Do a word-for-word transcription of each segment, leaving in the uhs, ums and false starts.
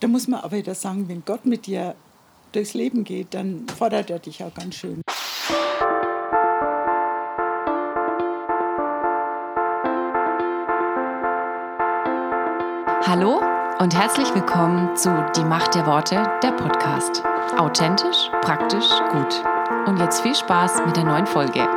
Da muss man aber wieder sagen, wenn Gott mit dir durchs Leben geht, dann fordert er dich auch ganz schön. Hallo und herzlich willkommen zu Die Macht der Worte, der Podcast. Authentisch, praktisch, gut. Und jetzt viel Spaß mit der neuen Folge.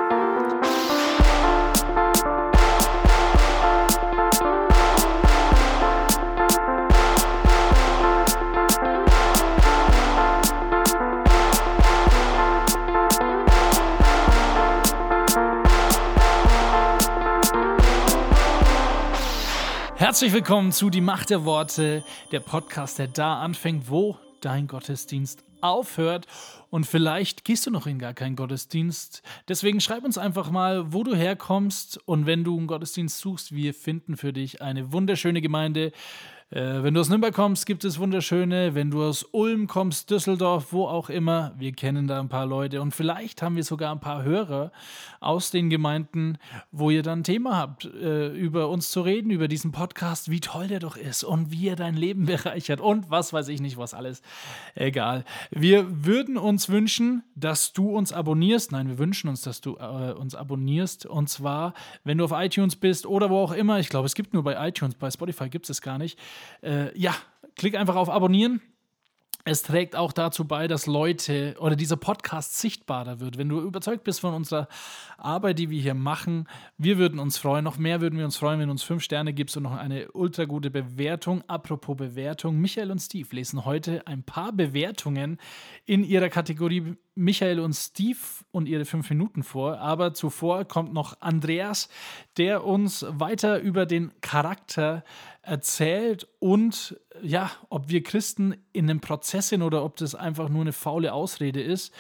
Herzlich willkommen zu Die Macht der Worte, der Podcast, der da anfängt, wo dein Gottesdienst aufhört. Und vielleicht gehst du noch in gar keinen Gottesdienst. Deswegen schreib uns einfach mal, wo du herkommst. Und wenn du einen Gottesdienst suchst, wir finden für dich eine wunderschöne Gemeinde. Äh, wenn du aus Nürnberg kommst, gibt es wunderschöne. Wenn du aus Ulm kommst, Düsseldorf, wo auch immer. Wir kennen da ein paar Leute. Und vielleicht haben wir sogar ein paar Hörer aus den Gemeinden, wo ihr dann ein Thema habt, äh, über uns zu reden, über diesen Podcast, wie toll der doch ist und wie er dein Leben bereichert und was weiß ich nicht, was alles. Egal. Wir würden uns wünschen, dass du uns abonnierst. Nein, wir wünschen uns, dass du äh, uns abonnierst. Und zwar, wenn du auf iTunes bist oder wo auch immer. Ich glaube, es gibt nur bei iTunes, bei Spotify gibt es es gar nicht. Äh, ja, klick einfach auf Abonnieren. Es trägt auch dazu bei, dass Leute oder dieser Podcast sichtbarer wird. Wenn du überzeugt bist von unserer Arbeit, die wir hier machen, wir würden uns freuen. Noch mehr würden wir uns freuen, wenn du uns fünf Sterne gibst und noch eine ultra gute Bewertung. Apropos Bewertung, Michael und Steve lesen heute ein paar Bewertungen in ihrer Kategorie Michael und Steve und ihre fünf Minuten vor. Aber zuvor kommt noch Andreas, der uns weiter über den Charakter erzählt und ja, ob wir Christen in einem Prozess sind oder ob das einfach nur eine faule Ausrede ist.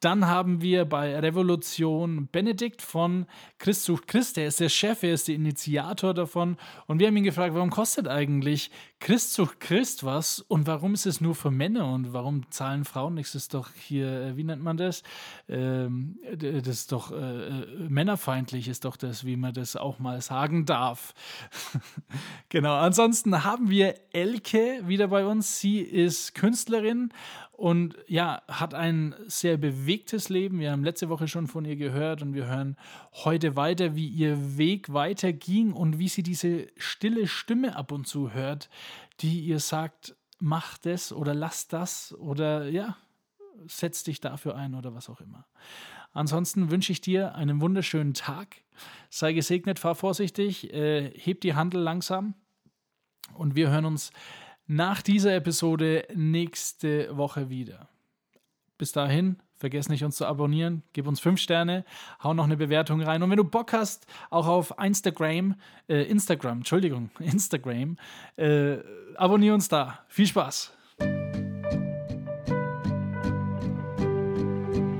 Dann haben wir bei Revolution Benedikt von Christ sucht Christ. Der ist der Chef, er ist der Initiator davon. Und wir haben ihn gefragt, warum kostet eigentlich Christ sucht Christ was? Und warum ist es nur für Männer? Und warum zahlen Frauen nichts? Das ist doch hier, wie nennt man das? Ähm, das ist doch äh, männerfeindlich, ist doch das, wie man das auch mal sagen darf. Genau, ansonsten haben wir Elke wieder bei uns. Sie ist Künstlerin. Und ja, hat ein sehr bewegtes Leben. Wir haben letzte Woche schon von ihr gehört und wir hören heute weiter, wie ihr Weg weiterging und wie sie diese stille Stimme ab und zu hört, die ihr sagt, mach das oder lass das oder ja, setz dich dafür ein oder was auch immer. Ansonsten wünsche ich dir einen wunderschönen Tag. Sei gesegnet, fahr vorsichtig, äh, heb die Handel langsam und wir hören uns nach dieser Episode nächste Woche wieder. Bis dahin, vergiss nicht, uns zu abonnieren, gib uns fünf Sterne, hau noch eine Bewertung rein. Und wenn du Bock hast, auch auf Instagram, äh, Instagram, Entschuldigung, Instagram, äh, abonnier uns da. Viel Spaß.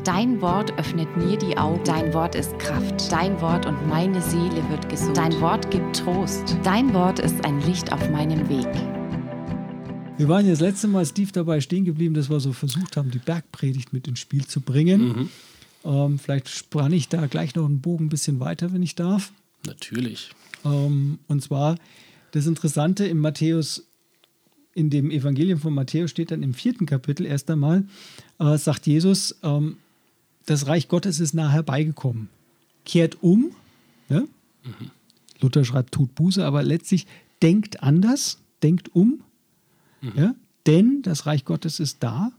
Dein Wort öffnet mir die Augen. Dein Wort ist Kraft. Dein Wort und meine Seele wird gesund. Dein Wort gibt Trost. Dein Wort ist ein Licht auf meinem Weg. Wir waren ja das letzte Mal, Steve, dabei stehen geblieben, dass wir so versucht haben, die Bergpredigt mit ins Spiel zu bringen. Mhm. Ähm, vielleicht spanne ich da gleich noch einen Bogen ein bisschen weiter, wenn ich darf. Natürlich. Ähm, und zwar das Interessante im Matthäus, in dem Evangelium von Matthäus steht dann im vierten Kapitel erst einmal, äh, sagt Jesus, ähm, das Reich Gottes ist nah herbeigekommen. Kehrt um. Ja? Mhm. Luther schreibt, tut Buße, aber letztlich denkt anders, denkt um. Ja, denn das Reich Gottes ist da,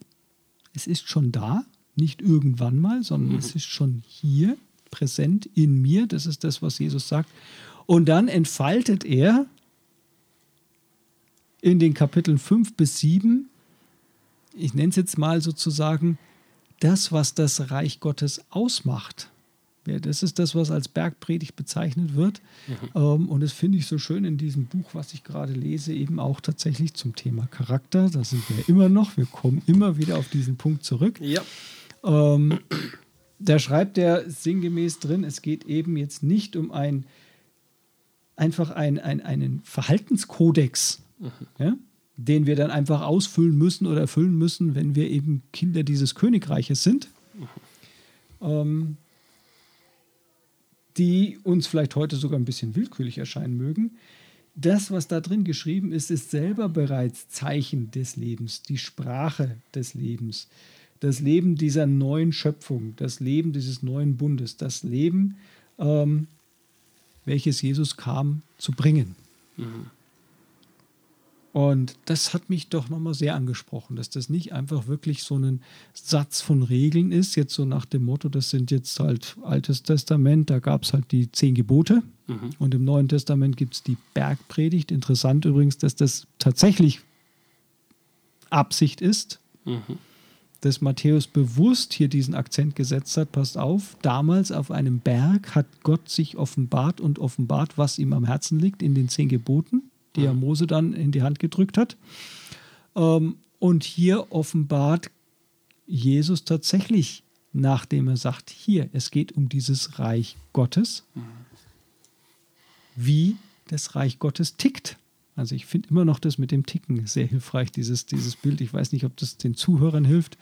es ist schon da, nicht irgendwann mal, sondern mhm. es ist schon hier, präsent in mir, das ist das, was Jesus sagt. Und dann entfaltet er in den Kapiteln fünf bis sieben, ich nenne es jetzt mal sozusagen, das, was das Reich Gottes ausmacht. Ja, das ist das, was als Bergpredigt bezeichnet wird. Mhm. Ähm, und das finde ich so schön in diesem Buch, was ich gerade lese, eben auch tatsächlich zum Thema Charakter. Da sind wir immer noch. Wir kommen immer wieder auf diesen Punkt zurück. Ja. Ähm, da schreibt er sinngemäß drin, es geht eben jetzt nicht um ein, einfach ein, ein, einen Verhaltenskodex, mhm. ja, den wir dann einfach ausfüllen müssen oder erfüllen müssen, wenn wir eben Kinder dieses Königreiches sind. Mhm. Ähm, die uns vielleicht heute sogar ein bisschen willkürlich erscheinen mögen. Das, was da drin geschrieben ist, ist selber bereits Zeichen des Lebens, die Sprache des Lebens, das Leben dieser neuen Schöpfung, das Leben dieses neuen Bundes, das Leben, ähm, welches Jesus kam zu bringen. Mhm. Und das hat mich doch nochmal sehr angesprochen, dass das nicht einfach wirklich so ein Satz von Regeln ist, jetzt so nach dem Motto, das sind jetzt halt Altes Testament, da gab es halt die zehn Gebote mhm. und im Neuen Testament gibt es die Bergpredigt. Interessant übrigens, dass das tatsächlich Absicht ist, mhm. dass Matthäus bewusst hier diesen Akzent gesetzt hat, passt auf, damals auf einem Berg hat Gott sich offenbart und offenbart, was ihm am Herzen liegt in den zehn Geboten, die er Mose dann in die Hand gedrückt hat. Und hier offenbart Jesus tatsächlich, nachdem er sagt, hier, es geht um dieses Reich Gottes, wie das Reich Gottes tickt. Also ich finde immer noch das mit dem Ticken sehr hilfreich, dieses, dieses Bild. Ich weiß nicht, ob das den Zuhörern hilft,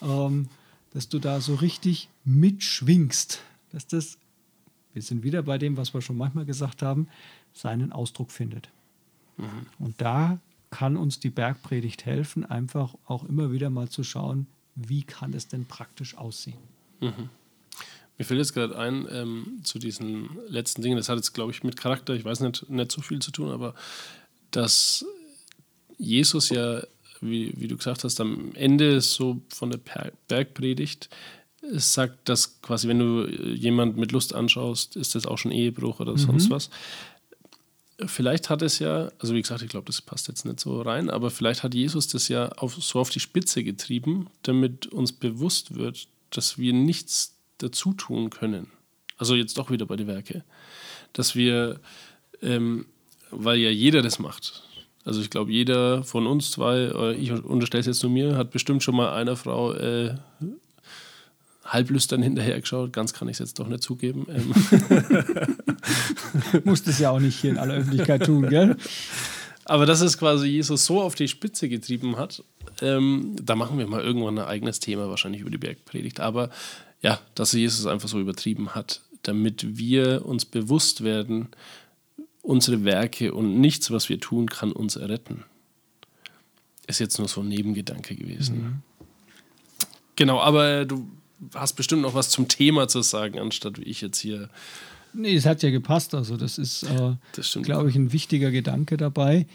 dass du da so richtig mitschwingst, dass das, wir sind wieder bei dem, was wir schon manchmal gesagt haben, seinen Ausdruck findet. Mhm. Und da kann uns die Bergpredigt helfen, einfach auch immer wieder mal zu schauen, wie kann es denn praktisch aussehen. Mhm. Mir fällt jetzt gerade ein, ähm, zu diesen letzten Dingen, das hat jetzt, glaube ich, mit Charakter, ich weiß nicht, nicht so viel zu tun, aber dass Jesus ja, wie, wie du gesagt hast, am Ende so von der Bergpredigt es sagt, dass quasi, wenn du jemand mit Lust anschaust, ist das auch schon Ehebruch oder mhm. sonst was. Vielleicht hat es ja, also wie gesagt, ich glaube, das passt jetzt nicht so rein, aber vielleicht hat Jesus das ja auf, so auf die Spitze getrieben, damit uns bewusst wird, dass wir nichts dazu tun können. Also jetzt doch wieder bei den Werken. Dass wir, ähm, weil ja jeder das macht. Also ich glaube, jeder von uns zwei, ich unterstelle es jetzt nur mir, hat bestimmt schon mal einer Frau äh, halblüstern hinterhergeschaut, ganz kann ich es jetzt doch nicht zugeben. Ähm. Musst es ja auch nicht hier in aller Öffentlichkeit tun, gell? Aber dass es quasi Jesus so auf die Spitze getrieben hat, ähm, da machen wir mal irgendwann ein eigenes Thema wahrscheinlich über die Bergpredigt. Aber ja, dass Jesus einfach so übertrieben hat, damit wir uns bewusst werden, unsere Werke und nichts, was wir tun, kann uns erretten. Ist jetzt nur so ein Nebengedanke gewesen. Mhm. Genau, aber du hast bestimmt noch was zum Thema zu sagen, anstatt wie ich jetzt hier. Nee, es hat ja gepasst. Also das ist, äh, glaube ich, ein wichtiger Gedanke dabei.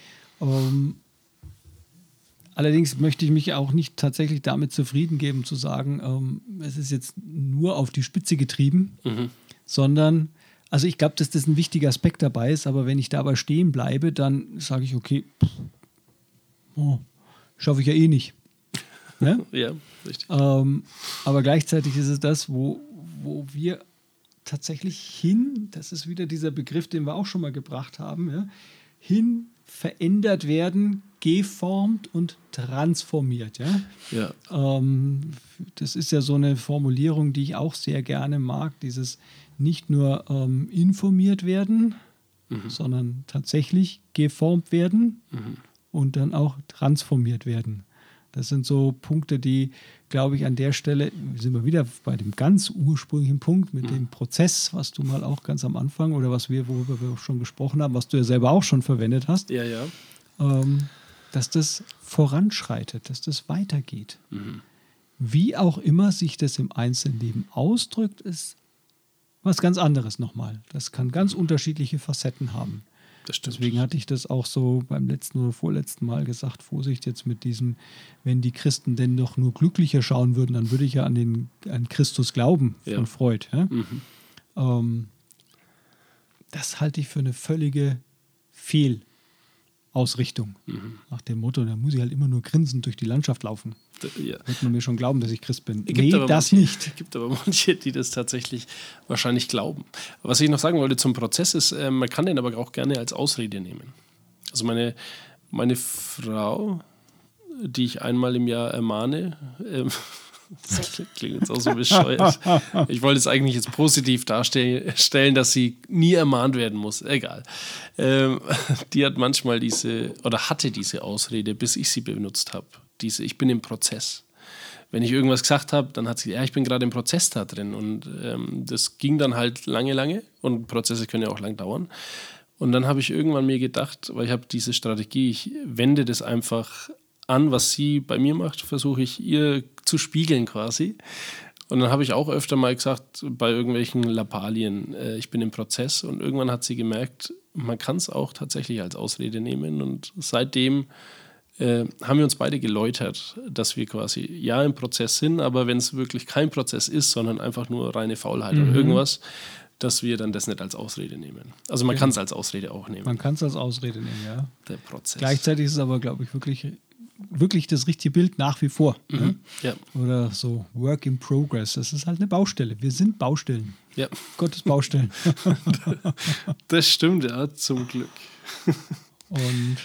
Ähm, allerdings möchte ich mich auch nicht tatsächlich damit zufrieden geben, zu sagen, ähm, es ist jetzt nur auf die Spitze getrieben, mhm. sondern, also ich glaube, dass das ein wichtiger Aspekt dabei ist, aber wenn ich dabei stehen bleibe, dann sage ich, okay, oh, schaffe ich ja eh nicht. Ne? Ja, richtig. Ähm, aber gleichzeitig ist es das, wo, wo wir tatsächlich hin, das ist wieder dieser Begriff, den wir auch schon mal gebracht haben, ja, hin verändert werden, geformt und transformiert. Ja? Ja. Ähm, das ist ja so eine Formulierung, die ich auch sehr gerne mag, dieses nicht nur ähm, informiert werden, mhm. sondern tatsächlich geformt werden mhm. und dann auch transformiert werden. Das sind so Punkte, die, glaube ich, an der Stelle, sind wir wieder bei dem ganz ursprünglichen Punkt mit dem Prozess, was du mal auch ganz am Anfang oder was wir, worüber wir schon gesprochen haben, was du ja selber auch schon verwendet hast, ja, ja. Ähm, dass das voranschreitet, dass das weitergeht. Mhm. Wie auch immer sich das im Einzelnen ausdrückt, ist was ganz anderes nochmal. Das kann ganz unterschiedliche Facetten haben. Deswegen hatte ich das auch so beim letzten oder vorletzten Mal gesagt, Vorsicht jetzt mit diesem, wenn die Christen denn doch nur glücklicher schauen würden, dann würde ich ja an den an Christus glauben, von ja. Freud. Ja? Mhm. Ähm, das halte ich für eine völlige Fehlausrichtung. Mhm. Nach dem Motto, da muss ich halt immer nur grinsend durch die Landschaft laufen. Ja. Wird man mir schon glauben, dass ich Christ bin. Gibt nee, das manche, nicht. Es gibt aber manche, die das tatsächlich wahrscheinlich glauben. Was ich noch sagen wollte zum Prozess ist, äh, man kann den aber auch gerne als Ausrede nehmen. Also meine, meine Frau, die ich einmal im Jahr ermahne, äh, das klingt jetzt auch so bescheuert. Ich wollte es eigentlich jetzt positiv darstellen, dass sie nie ermahnt werden muss. Egal. Ähm, die hat manchmal diese, oder hatte diese Ausrede, bis ich sie benutzt habe. Diese, ich bin im Prozess. Wenn ich irgendwas gesagt habe, dann hat sie, ja, ich bin gerade im Prozess da drin. Und ähm, das ging dann halt lange, lange. Und Prozesse können ja auch lang dauern. Und dann habe ich irgendwann mir gedacht, weil ich habe diese Strategie, ich wende das einfach an, was sie bei mir macht, versuche ich ihr zu spiegeln quasi. Und dann habe ich auch öfter mal gesagt, bei irgendwelchen Lappalien, äh, ich bin im Prozess. Und irgendwann hat sie gemerkt, man kann es auch tatsächlich als Ausrede nehmen. Und seitdem äh, haben wir uns beide geläutert, dass wir quasi ja im Prozess sind, aber wenn es wirklich kein Prozess ist, sondern einfach nur reine Faulheit mhm. oder irgendwas, dass wir dann das nicht als Ausrede nehmen. Also man ja. kann es als Ausrede auch nehmen. Man kann es als Ausrede nehmen, ja. Der Prozess. Gleichzeitig ist es aber, glaube ich, wirklich... wirklich das richtige Bild nach wie vor. Mhm. Ja. Oder so Work in Progress. Das ist halt eine Baustelle. Wir sind Baustellen. Ja. Gottes Baustellen. Das stimmt, ja, zum Glück. Und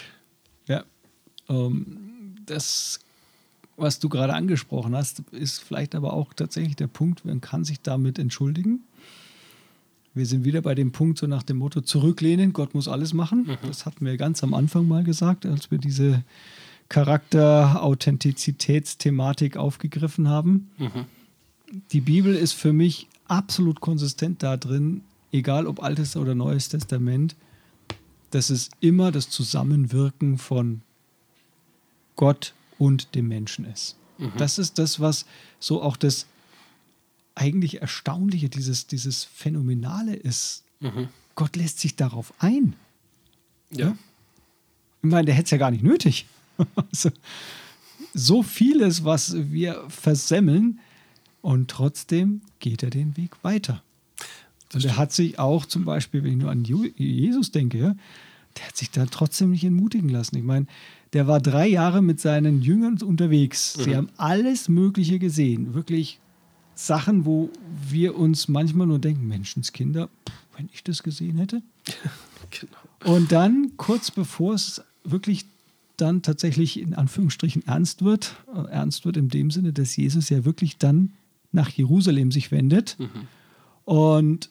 ja, ähm, das, was du gerade angesprochen hast, ist vielleicht aber auch tatsächlich der Punkt, man kann sich damit entschuldigen. Wir sind wieder bei dem Punkt, so nach dem Motto zurücklehnen, Gott muss alles machen. Mhm. Das hatten wir ganz am Anfang mal gesagt, als wir diese Charakter, Authentizitätsthematik aufgegriffen haben. Mhm. Die Bibel ist für mich absolut konsistent da drin, egal ob Altes oder Neues Testament, das ist immer das Zusammenwirken von Gott und dem Menschen ist. Mhm. Das ist das, was so auch das eigentlich Erstaunliche, dieses, dieses Phänomenale ist. Mhm. Gott lässt sich darauf ein. Ja. Ja? Ich meine, der hätte es ja gar nicht nötig. Also, so vieles, was wir versemmeln, und trotzdem geht er den Weg weiter. Und er hat sich auch zum Beispiel, wenn ich nur an Jesus denke, ja, der hat sich da trotzdem nicht entmutigen lassen. Ich meine, der war drei Jahre mit seinen Jüngern unterwegs. Mhm. Sie haben alles Mögliche gesehen. Wirklich Sachen, wo wir uns manchmal nur denken, Menschenskinder, pff, wenn ich das gesehen hätte. Genau. Und dann, kurz bevor es wirklich dann tatsächlich in Anführungsstrichen ernst wird. Ernst wird in dem Sinne, dass Jesus ja wirklich dann nach Jerusalem sich wendet mhm. und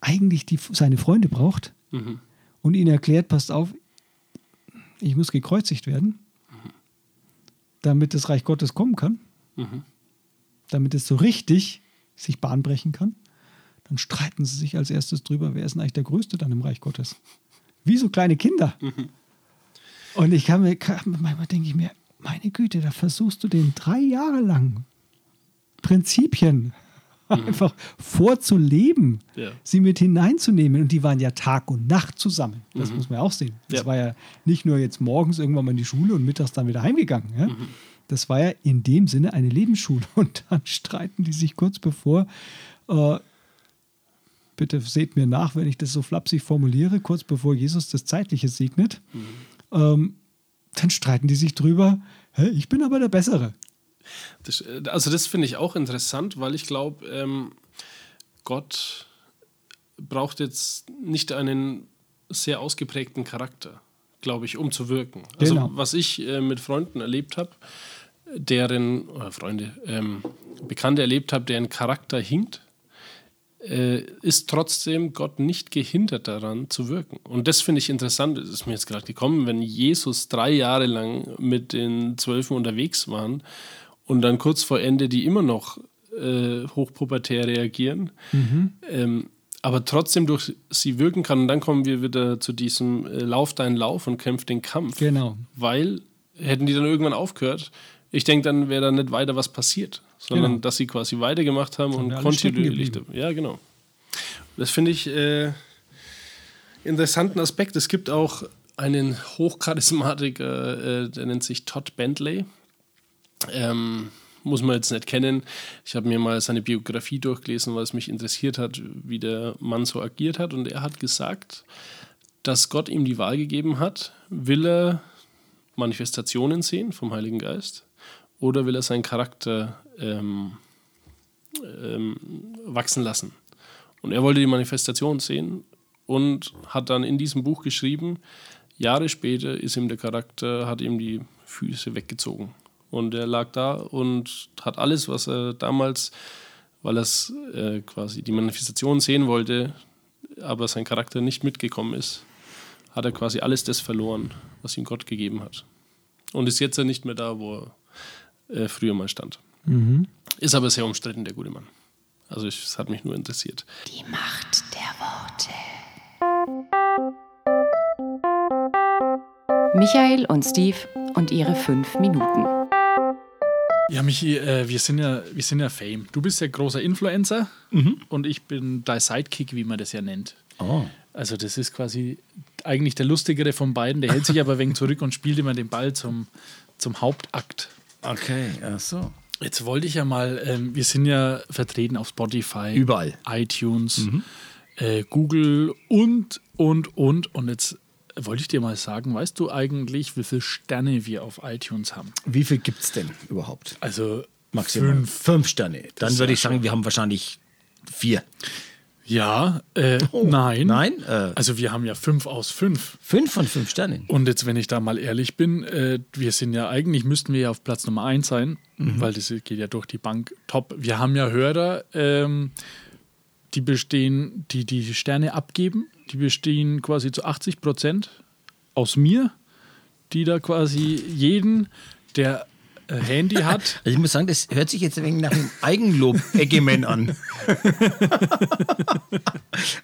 eigentlich die, seine Freunde braucht mhm. und ihnen erklärt, passt auf, ich muss gekreuzigt werden, mhm. damit das Reich Gottes kommen kann, mhm. damit es so richtig sich bahnbrechen kann. Dann streiten sie sich als erstes drüber, wer ist denn eigentlich der Größte dann im Reich Gottes? Wie so kleine Kinder. Mhm. Und ich kann mir, kann, manchmal denke ich mir, meine Güte, da versuchst du den drei Jahre lang Prinzipien mhm. einfach vorzuleben, ja. sie mit hineinzunehmen. Und die waren ja Tag und Nacht zusammen. Das mhm. muss man ja auch sehen. Das ja. war ja nicht nur jetzt morgens irgendwann mal in die Schule und mittags dann wieder heimgegangen. Ja? Mhm. Das war ja in dem Sinne eine Lebensschule. Und dann streiten die sich kurz bevor, äh, bitte seht mir nach, wenn ich das so flapsig formuliere, kurz bevor Jesus das Zeitliche segnet. Mhm. Ähm, dann streiten die sich drüber, hä, ich bin aber der Bessere. Das, also das finde ich auch interessant, weil ich glaube, ähm, Gott braucht jetzt nicht einen sehr ausgeprägten Charakter, glaube ich, um zu wirken. Also genau. Was ich äh, mit Freunden erlebt habe, deren, oder Freunde, ähm, Bekannte erlebt habe, deren Charakter hinkt, ist trotzdem Gott nicht gehindert daran zu wirken. Und das finde ich interessant, das ist mir jetzt gerade gekommen, wenn Jesus drei Jahre lang mit den Zwölfen unterwegs waren und dann kurz vor Ende die immer noch äh, hochpubertär reagieren, mhm. ähm, aber trotzdem durch sie wirken kann. Und dann kommen wir wieder zu diesem äh, Lauf deinen Lauf und kämpf den Kampf. Genau. Weil, hätten die dann irgendwann aufgehört, ich denke, dann wäre da nicht weiter was passiert, sondern genau. dass sie quasi weitergemacht haben und kontinuierlich. Ja, genau. Das finde ich einen äh, interessanten Aspekt. Es gibt auch einen Hochcharismatiker, äh, der nennt sich Todd Bentley. Ähm, muss man jetzt nicht kennen. Ich habe mir mal seine Biografie durchgelesen, weil es mich interessiert hat, wie der Mann so agiert hat. Und er hat gesagt, dass Gott ihm die Wahl gegeben hat, will er Manifestationen sehen vom Heiligen Geist, oder will er seinen Charakter ähm, ähm, wachsen lassen? Und er wollte die Manifestation sehen und hat dann in diesem Buch geschrieben, Jahre später ist ihm der Charakter, hat ihm die Füße weggezogen. Und er lag da und hat alles, was er damals, weil er äh, quasi die Manifestation sehen wollte, aber sein Charakter nicht mitgekommen ist, hat er quasi alles das verloren, was ihm Gott gegeben hat. Und ist jetzt ja nicht mehr da, wo er früher mal stand. Mhm. Ist aber sehr umstritten, der gute Mann. Also es hat mich nur interessiert. Die Macht der Worte. Michael und Steve und ihre fünf Minuten. Ja, Michi, äh, wir sind ja, wir sind ja Fame. Du bist ja großer Influencer, mhm, und ich bin dein Sidekick, wie man das ja nennt. Oh. Also das ist quasi eigentlich der Lustigere von beiden. Der hält sich aber ein wenig zurück und spielt immer den Ball zum, zum Hauptakt. Okay, ach so. Jetzt wollte ich ja mal, ähm, wir sind ja vertreten auf Spotify, überall, iTunes, mhm, äh, Google und, und, und. Und jetzt wollte ich dir mal sagen, weißt du eigentlich, wie viele Sterne wir auf iTunes haben? Wie viel gibt es denn überhaupt? Also maximal fünf, fünf Sterne. Dann das würde ich sagen, wir haben wahrscheinlich vier. Ja, äh, oh, nein. Nein? Äh, also wir haben ja fünf aus fünf. Fünf von fünf Sternen. Und jetzt, wenn ich da mal ehrlich bin, äh, wir sind ja eigentlich, müssten wir ja auf Platz Nummer eins sein, mhm, weil das geht ja durch die Bank top. Wir haben ja Hörer, ähm, die bestehen, die die Sterne abgeben, die bestehen quasi zu achtzig Prozent aus mir, die da quasi jeden, der Handy hat. Also ich muss sagen, das hört sich jetzt ein wenig nach einem Eigenlob-Eggeman an.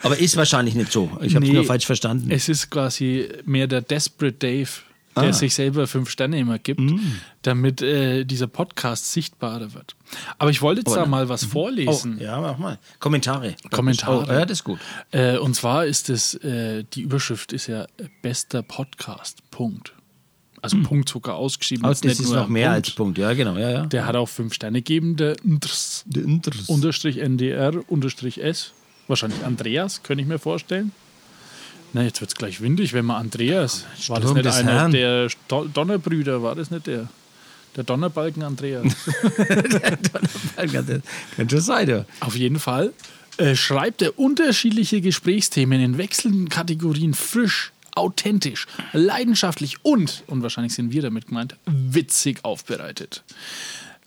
Aber ist wahrscheinlich nicht so. Ich habe es nee, nur falsch verstanden. Es ist quasi mehr der Desperate Dave, der ah. sich selber fünf Sterne immer gibt, mm. damit äh, dieser Podcast sichtbarer wird. Aber ich wollte jetzt oh, da mal was vorlesen. Oh, ja, mach mal. Kommentare. Kommentare. Oh, ja, das ist gut. Äh, und zwar ist es, äh, die Überschrift ist ja bester Podcast, Punkt. Also mhm. Punkt sogar ausgeschrieben. Also das ist noch mehr Punkt. als Punkt, ja genau. Ja, ja. Der hat auch fünf Sterne gegeben, der Ndrs, der Ndrs. Unterstrich N D R, Unterstrich S. Wahrscheinlich Andreas, könnte ich mir vorstellen. Na, jetzt wird es gleich windig, wenn man Andreas... Sturm war das nicht einer Herrn. der Sto- Donnerbrüder, war das nicht der? Der Donnerbalken Andreas. Der Donnerbalken Andreas, könnte sein, ja. Auf jeden Fall äh, schreibt er unterschiedliche Gesprächsthemen in wechselnden Kategorien frisch, authentisch, leidenschaftlich und, und wahrscheinlich sind wir damit gemeint, witzig aufbereitet.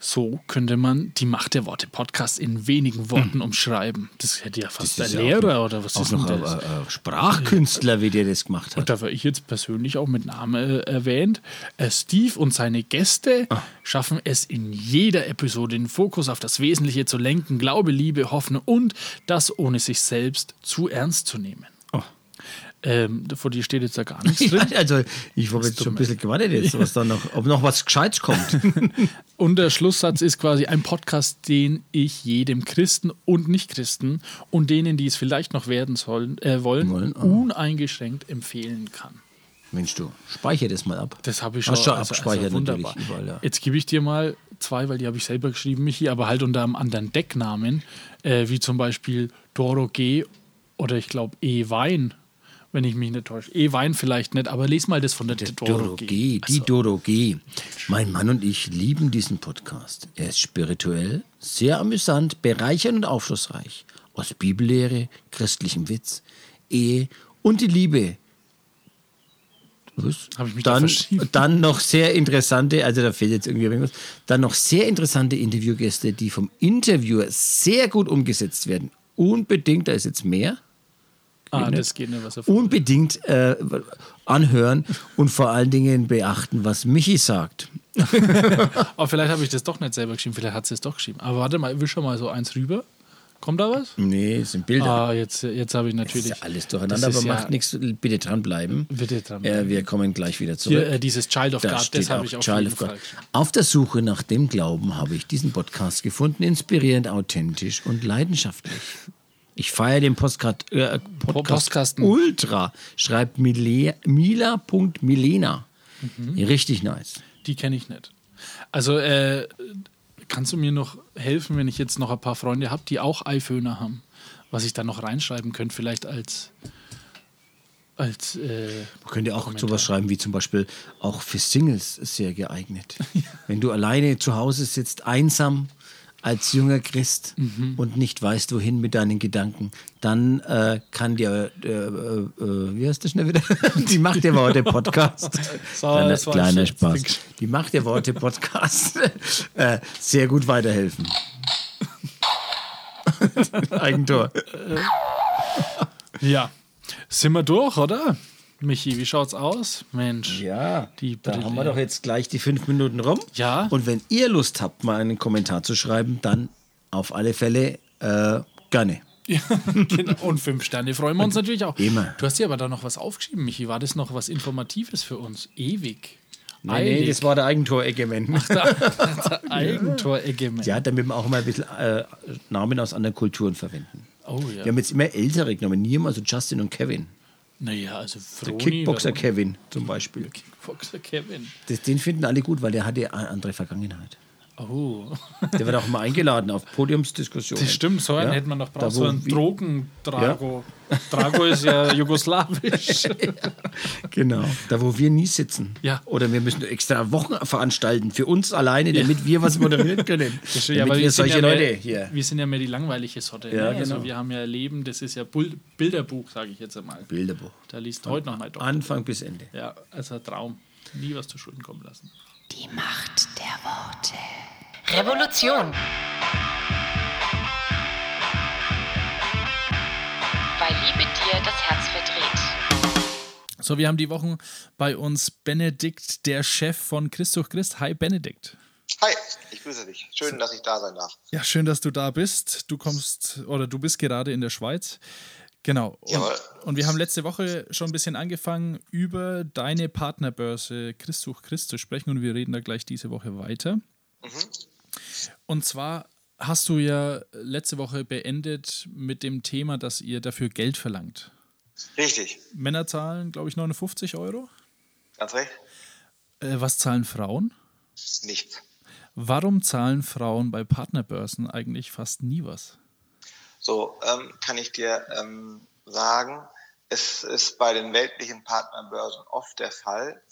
So könnte man die Macht der Worte Podcast in wenigen Worten hm. umschreiben. Das hätte ja fast ein Lehrer ein, oder was ist denn das? Ein, ein Sprachkünstler, wie der das gemacht hat. Und da war ich jetzt persönlich auch mit Namen erwähnt. Steve und seine Gäste ah. schaffen es in jeder Episode, den Fokus auf das Wesentliche zu lenken, Glaube, Liebe, Hoffnung und das ohne sich selbst zu ernst zu nehmen. Ähm, vor dir steht jetzt da gar nichts drin. Ja, also ich habe jetzt schon ein bisschen gewartet, jetzt, was da noch, ob noch was Gescheites kommt. Und der Schlusssatz ist quasi ein Podcast, den ich jedem Christen und Nichtchristen und denen, die es vielleicht noch werden sollen, äh, wollen, wollen oh. uneingeschränkt empfehlen kann. Mensch du, speichere das mal ab. Das habe ich schon, schon also, abgespeichert also wunderbar. Natürlich überall, ja. Jetzt gebe ich dir mal zwei, weil die habe ich selber geschrieben, Michi, aber halt unter einem anderen Decknamen, äh, wie zum Beispiel Doro G. oder ich glaube E. Wein. Wenn ich mich nicht täusche. E. Wein vielleicht nicht, aber les mal das von der, der Doro G. Die Doro G. Mein Mann und ich lieben diesen Podcast. Er ist spirituell, sehr amüsant, bereichernd und aufschlussreich. Aus Bibellehre, christlichem Witz, Ehe und die Liebe. Was? Habe ich mich dann, da verschieben? Dann noch sehr interessante, also da fehlt jetzt irgendwie irgendwas, dann noch sehr interessante Interviewgäste, die vom Interviewer sehr gut umgesetzt werden. Unbedingt, da ist jetzt mehr. Geht ah, das geht nicht, was er unbedingt äh, anhören und vor allen Dingen beachten, was Michi sagt. Aber vielleicht habe ich das doch nicht selber geschrieben, vielleicht hat sie es doch geschrieben. Aber warte mal, wisch schon mal so eins rüber. Kommt da was? Nee, es sind Bilder. Ah, jetzt, jetzt habe ich natürlich... Das ist ja alles durcheinander, aber ja, macht nichts. Bitte dranbleiben. Bitte dranbleiben. Äh, wir kommen gleich wieder zurück. Hier, äh, dieses Child of da God, das habe ich auch Child of God. Auf der Suche nach dem Glauben habe ich diesen Podcast gefunden. Inspirierend, authentisch und leidenschaftlich. Ich feiere den Postcard, äh, Podcast ultra, schreibt Mila, Mila.Milena. Mhm. Richtig nice. Die kenne ich nicht. Also äh, kannst du mir noch helfen, wenn ich jetzt noch ein paar Freunde habe, die auch iPhone haben, was ich dann noch reinschreiben könnte, vielleicht als... als äh, man könnte auch Kommentar. Sowas schreiben wie zum Beispiel, auch für Singles sehr geeignet. Ja. Wenn du alleine zu Hause sitzt, einsam, als junger Christ mhm. und nicht weißt, wohin mit deinen Gedanken, dann äh, kann dir, äh, äh, wie heißt das schnell wieder? Die Macht der Worte Podcast. So, kleiner das war kleiner Spaß. Die Macht der Worte Podcast äh, sehr gut weiterhelfen. Eigentor. Ja, sind wir durch, oder? Michi, wie schaut's aus? Mensch. Ja, die da haben wir doch jetzt gleich die fünf Minuten rum. Ja. Und wenn ihr Lust habt, mal einen Kommentar zu schreiben, dann auf alle Fälle äh, gerne. Ja, genau. Und fünf Sterne freuen wir uns und natürlich auch. Immer. Du hast dir aber da noch was aufgeschrieben, Michi. War das noch was Informatives für uns? Ewig. Nein, nee, das war der Eigentor-Eggemann. Ach, der, der Eigentor-Eggemann. Ja, damit wir auch immer ein bisschen äh, Namen aus anderen Kulturen verwenden. Oh, ja. Wir haben jetzt immer ältere genommen. Niemand, also Justin und Kevin. Naja, also Froni, der Kickboxer Kevin zum Beispiel. Der Kickboxer Kevin. Das, den finden alle gut, weil der hatte eine andere Vergangenheit. Oh. Der wird auch mal eingeladen auf Podiumsdiskussionen. Das stimmt, so einen ja? hätte man noch braucht. So einen Drogen-Drago. Ja? Drago ist ja jugoslawisch. Ja, genau, da wo wir nie sitzen. Ja. Oder wir müssen extra Wochen veranstalten für uns alleine, damit ja. wir was moderieren können. Das stimmt, damit ja, wir solche ja mehr, Leute hier. Wir sind ja mehr die langweilige Sorte. Ja, ne? Genau. Also wir haben ja Leben, das ist ja Bilderbuch, sage ich jetzt einmal. Bilderbuch. Da liest Von heute noch mal Anfang bis Ende. Ja, also ein Traum. Nie was zu Schulden kommen lassen. Die Macht der Worte. Revolution. Weil Liebe dir das Herz verdreht. So, wir haben die Wochen bei uns Benedikt, der Chef von Christ sucht Christ. Hi Benedikt. Hi, ich grüße dich. Schön, dass ich da sein darf. Ja, schön, dass du da bist. Du kommst oder du bist gerade in der Schweiz. Genau. Und, und wir haben letzte Woche schon ein bisschen angefangen, über deine Partnerbörse Christ sucht Christ zu sprechen und wir reden da gleich diese Woche weiter. Mhm. Und zwar hast du ja letzte Woche beendet mit dem Thema, dass ihr dafür Geld verlangt. Richtig. Männer zahlen, glaube ich, neunundfünfzig Euro. Ganz recht. Äh, was zahlen Frauen? Nichts. Warum zahlen Frauen bei Partnerbörsen eigentlich fast nie was? So ähm, kann ich dir ähm, sagen, es ist bei den weltlichen Partnerbörsen oft der Fall.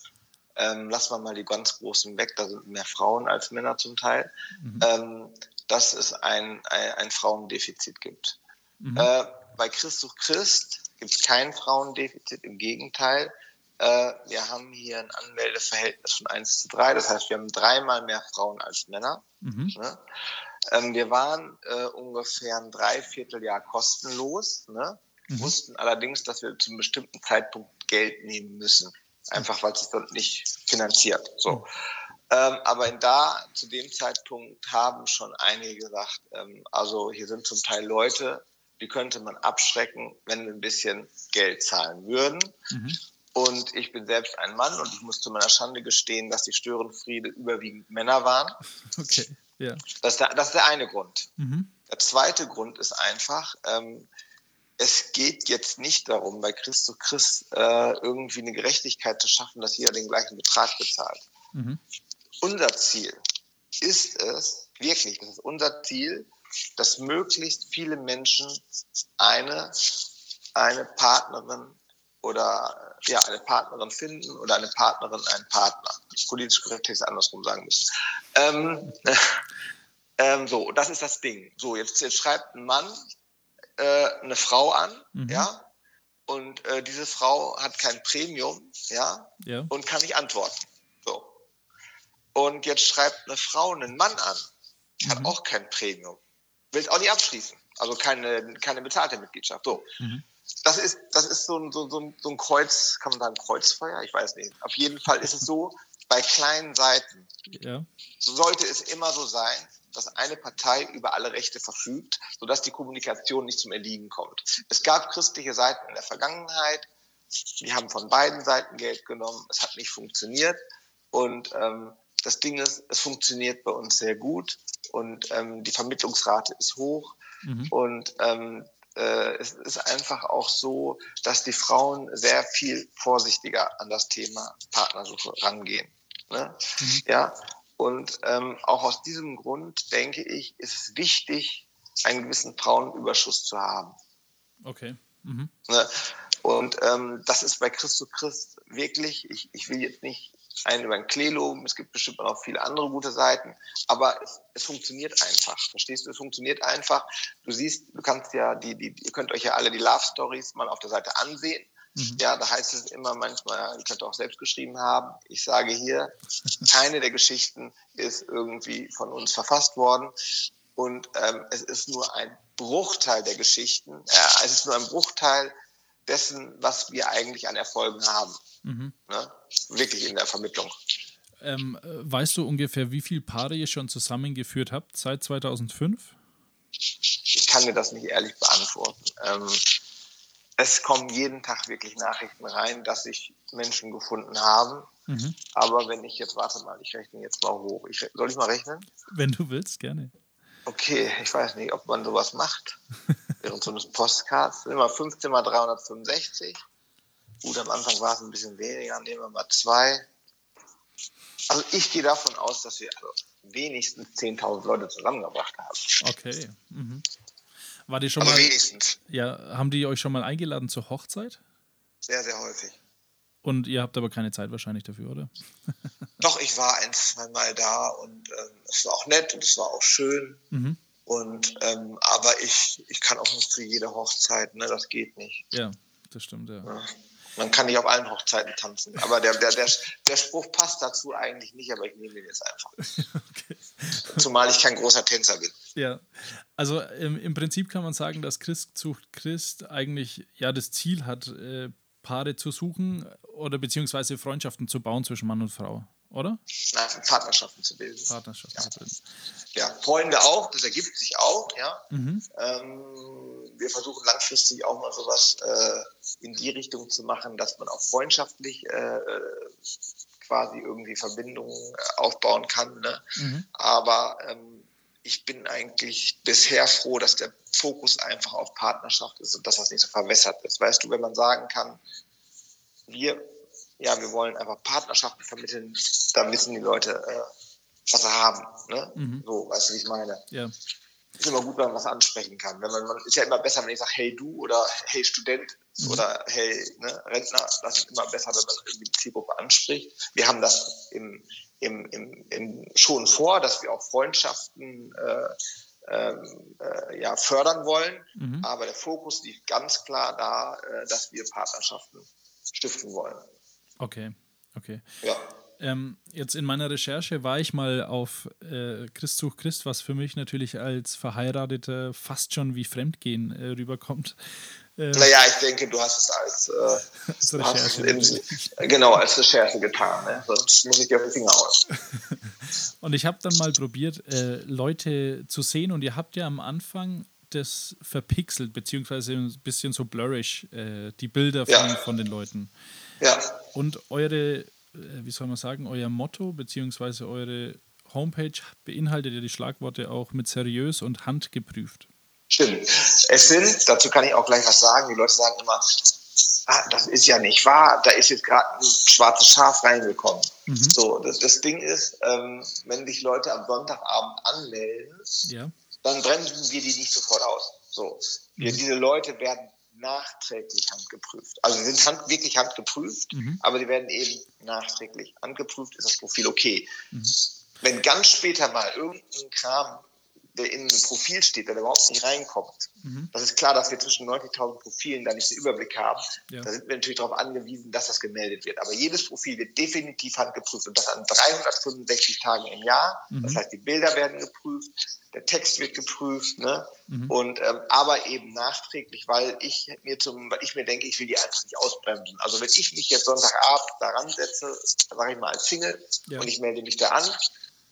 Ähm, lassen wir mal die ganz Großen weg, da sind mehr Frauen als Männer zum Teil, mhm. ähm, dass es ein, ein, ein Frauendefizit gibt. Mhm. Äh, bei Christ sucht Christ gibt es kein Frauendefizit, im Gegenteil. Äh, wir haben hier ein Anmeldeverhältnis von eins zu drei, das heißt, wir haben dreimal mehr Frauen als Männer. Mhm. Ne? Ähm, wir waren äh, ungefähr ein Dreivierteljahr kostenlos, ne? Mhm. Wussten allerdings, dass wir zu einem bestimmten Zeitpunkt Geld nehmen müssen, einfach weil es sich dort nicht finanziert. So. Mhm. Ähm, aber in da zu dem Zeitpunkt haben schon einige gesagt, ähm, also hier sind zum Teil Leute, die könnte man abschrecken, wenn wir ein bisschen Geld zahlen würden. Mhm. Und ich bin selbst ein Mann und ich muss zu meiner Schande gestehen, dass die Störenfriede überwiegend Männer waren. Okay. Yeah. Das, ist der, das ist der eine Grund. Mhm. Der zweite Grund ist einfach, ähm, es geht jetzt nicht darum, bei Christ sucht Christ äh, irgendwie eine Gerechtigkeit zu schaffen, dass jeder den gleichen Betrag bezahlt. Mhm. Unser Ziel ist es, wirklich, das ist unser Ziel, dass möglichst viele Menschen eine, eine Partnerin oder ja, eine Partnerin finden oder eine Partnerin, einen Partner. Politisch korrekt hätte ich es andersrum sagen müssen. Ähm, ähm, so, das ist das Ding. So, jetzt, jetzt schreibt ein Mann äh, eine Frau an, mhm. ja, und äh, diese Frau hat kein Premium, ja, ja, und kann nicht antworten. So. Und jetzt schreibt eine Frau einen Mann an, mhm. hat auch kein Premium, will es auch nicht abschließen, also keine, keine bezahlte Mitgliedschaft. So. Mhm. Das ist, das ist so, ein, so, so, ein, so ein Kreuz, kann man sagen Kreuzfeuer? Ich weiß nicht. Auf jeden Fall ist es so, bei kleinen Seiten ja. sollte es immer so sein, dass eine Partei über alle Rechte verfügt, sodass die Kommunikation nicht zum Erliegen kommt. Es gab christliche Seiten in der Vergangenheit, die haben von beiden Seiten Geld genommen, es hat nicht funktioniert und ähm, das Ding ist, es funktioniert bei uns sehr gut und ähm, die Vermittlungsrate ist hoch mhm. und ähm, es ist einfach auch so, dass die Frauen sehr viel vorsichtiger an das Thema Partnersuche rangehen. Ne? Mhm. Ja? Und ähm, auch aus diesem Grund, denke ich, ist es wichtig, einen gewissen Frauenüberschuss zu haben. Okay. Mhm. Ne? Und ähm, das ist bei Christ sucht Christ wirklich, ich, ich will jetzt nicht einen über den Klee loben, es gibt bestimmt auch viele andere gute Seiten, aber es, es funktioniert einfach, verstehst du, es funktioniert einfach, du siehst, du kannst ja, die, die, ihr könnt euch ja alle die Love Stories mal auf der Seite ansehen, mhm. ja, da heißt es immer manchmal, ihr könnt auch selbst geschrieben haben, ich sage hier, keine der Geschichten ist irgendwie von uns verfasst worden und ähm, es ist nur ein Bruchteil der Geschichten, äh, es ist nur ein Bruchteil dessen, was wir eigentlich an Erfolgen haben. Mhm. Ne? Wirklich in der Vermittlung. Ähm, weißt du ungefähr, wie viele Paare ihr schon zusammengeführt habt seit zweitausendfünf? Ich kann mir das nicht ehrlich beantworten. Ähm, es kommen jeden Tag wirklich Nachrichten rein, dass sich Menschen gefunden haben. Mhm. Aber wenn ich jetzt, warte mal, ich rechne jetzt mal hoch. Ich, soll ich mal rechnen? Wenn du willst, gerne. Okay, ich weiß nicht, ob man sowas macht. Während so eines Postcards. Nehmen wir fünfzehn mal dreihundertfünfundsechzig. Gut, am Anfang war es ein bisschen weniger. Nehmen wir mal zwei. Also ich gehe davon aus, dass wir also wenigstens zehntausend Leute zusammengebracht haben. Okay. Mhm. War die schon also mal? Wenigstens. Ja, haben die euch schon mal eingeladen zur Hochzeit? Sehr, sehr häufig. Und ihr habt aber keine Zeit wahrscheinlich dafür, oder? Doch, ich war ein, zweimal da und ähm, es war auch nett und es war auch schön. Mhm. Und ähm, aber ich, ich kann auch nicht zu jeder Hochzeit, ne? Das geht nicht. Ja, das stimmt, ja. ja. Man kann nicht auf allen Hochzeiten tanzen. Aber der, der, der, der Spruch passt dazu eigentlich nicht, aber ich nehme den jetzt einfach. Okay. Zumal ich kein großer Tänzer bin. Ja, also im, im Prinzip kann man sagen, dass Christ sucht Christ eigentlich ja das Ziel hat, äh, Paare zu suchen oder beziehungsweise Freundschaften zu bauen zwischen Mann und Frau, oder? Nein, Partnerschaften zu bilden. Partnerschaften ja. zu bilden. Ja, Freunde auch, das ergibt sich auch, ja. Mhm. Ähm, wir versuchen langfristig auch mal sowas äh, in die Richtung zu machen, dass man auch freundschaftlich äh, quasi irgendwie Verbindungen aufbauen kann. Ne? Mhm. Aber ähm, ich bin eigentlich bisher froh, dass der Fokus einfach auf Partnerschaft ist und dass das nicht so verwässert ist. Weißt du, wenn man sagen kann, wir, ja, wir wollen einfach Partnerschaften vermitteln, dann wissen die Leute, äh, was sie haben. Ne? Mhm. So, weißt du, wie ich meine? Ja. Ist immer gut, wenn man was ansprechen kann. Wenn man, man ist ja immer besser, wenn ich sage, hey du oder hey Student mhm. oder hey ne, Rentner. Das ist immer besser, wenn man irgendwie die Zielgruppe anspricht. Wir haben das im, im, im, im schon vor, dass wir auch Freundschaften äh, äh, ja, fördern wollen. Mhm. Aber der Fokus liegt ganz klar da, äh, dass wir Partnerschaften stiften wollen. Okay, okay. Ja. Ähm, jetzt in meiner Recherche war ich mal auf äh, Christ sucht Christ, was für mich natürlich als Verheirateter fast schon wie Fremdgehen äh, rüberkommt. Ähm, naja, ich denke, du hast es als, äh, als Recherche es in, genau, als Recherche getan. Ne? Sonst muss ich dir auf den Finger hauen. Und ich habe dann mal probiert, äh, Leute zu sehen und ihr habt ja am Anfang das verpixelt, beziehungsweise ein bisschen so blurrish, äh, die Bilder ja. von, von den Leuten. Ja. Und eure wie soll man sagen, euer Motto bzw. eure Homepage beinhaltet ja die Schlagworte auch mit seriös und handgeprüft. Stimmt. Es sind, dazu kann ich auch gleich was sagen, die Leute sagen immer, ah, das ist ja nicht wahr, da ist jetzt gerade ein schwarzes Schaf reingekommen. Mhm. So, das, das Ding ist, ähm, wenn sich Leute am Sonntagabend anmelden, ja. dann bremsen wir die nicht sofort aus. So. Wir, mhm. Diese Leute werden nachträglich handgeprüft. Also sie sind hand, wirklich handgeprüft, mhm. aber die werden eben nachträglich handgeprüft, ist das Profil okay. Mhm. Wenn ganz später mal irgendein Kram, der in einem Profil steht, der überhaupt nicht reinkommt, mhm. das ist klar, dass wir zwischen neunzigtausend Profilen da nicht den Überblick haben, ja. da sind wir natürlich darauf angewiesen, dass das gemeldet wird. Aber jedes Profil wird definitiv handgeprüft und das an dreihundertfünfundsechzig Tagen im Jahr. Mhm. Das heißt, die Bilder werden geprüft, der Text wird geprüft, ne? Mhm. Und ähm, aber eben nachträglich, weil ich mir zum, weil ich mir denke, ich will die einfach nicht ausbremsen. Also wenn ich mich jetzt Sonntagabend daran setze, sage ich mal als Single ja. und ich melde mich da an,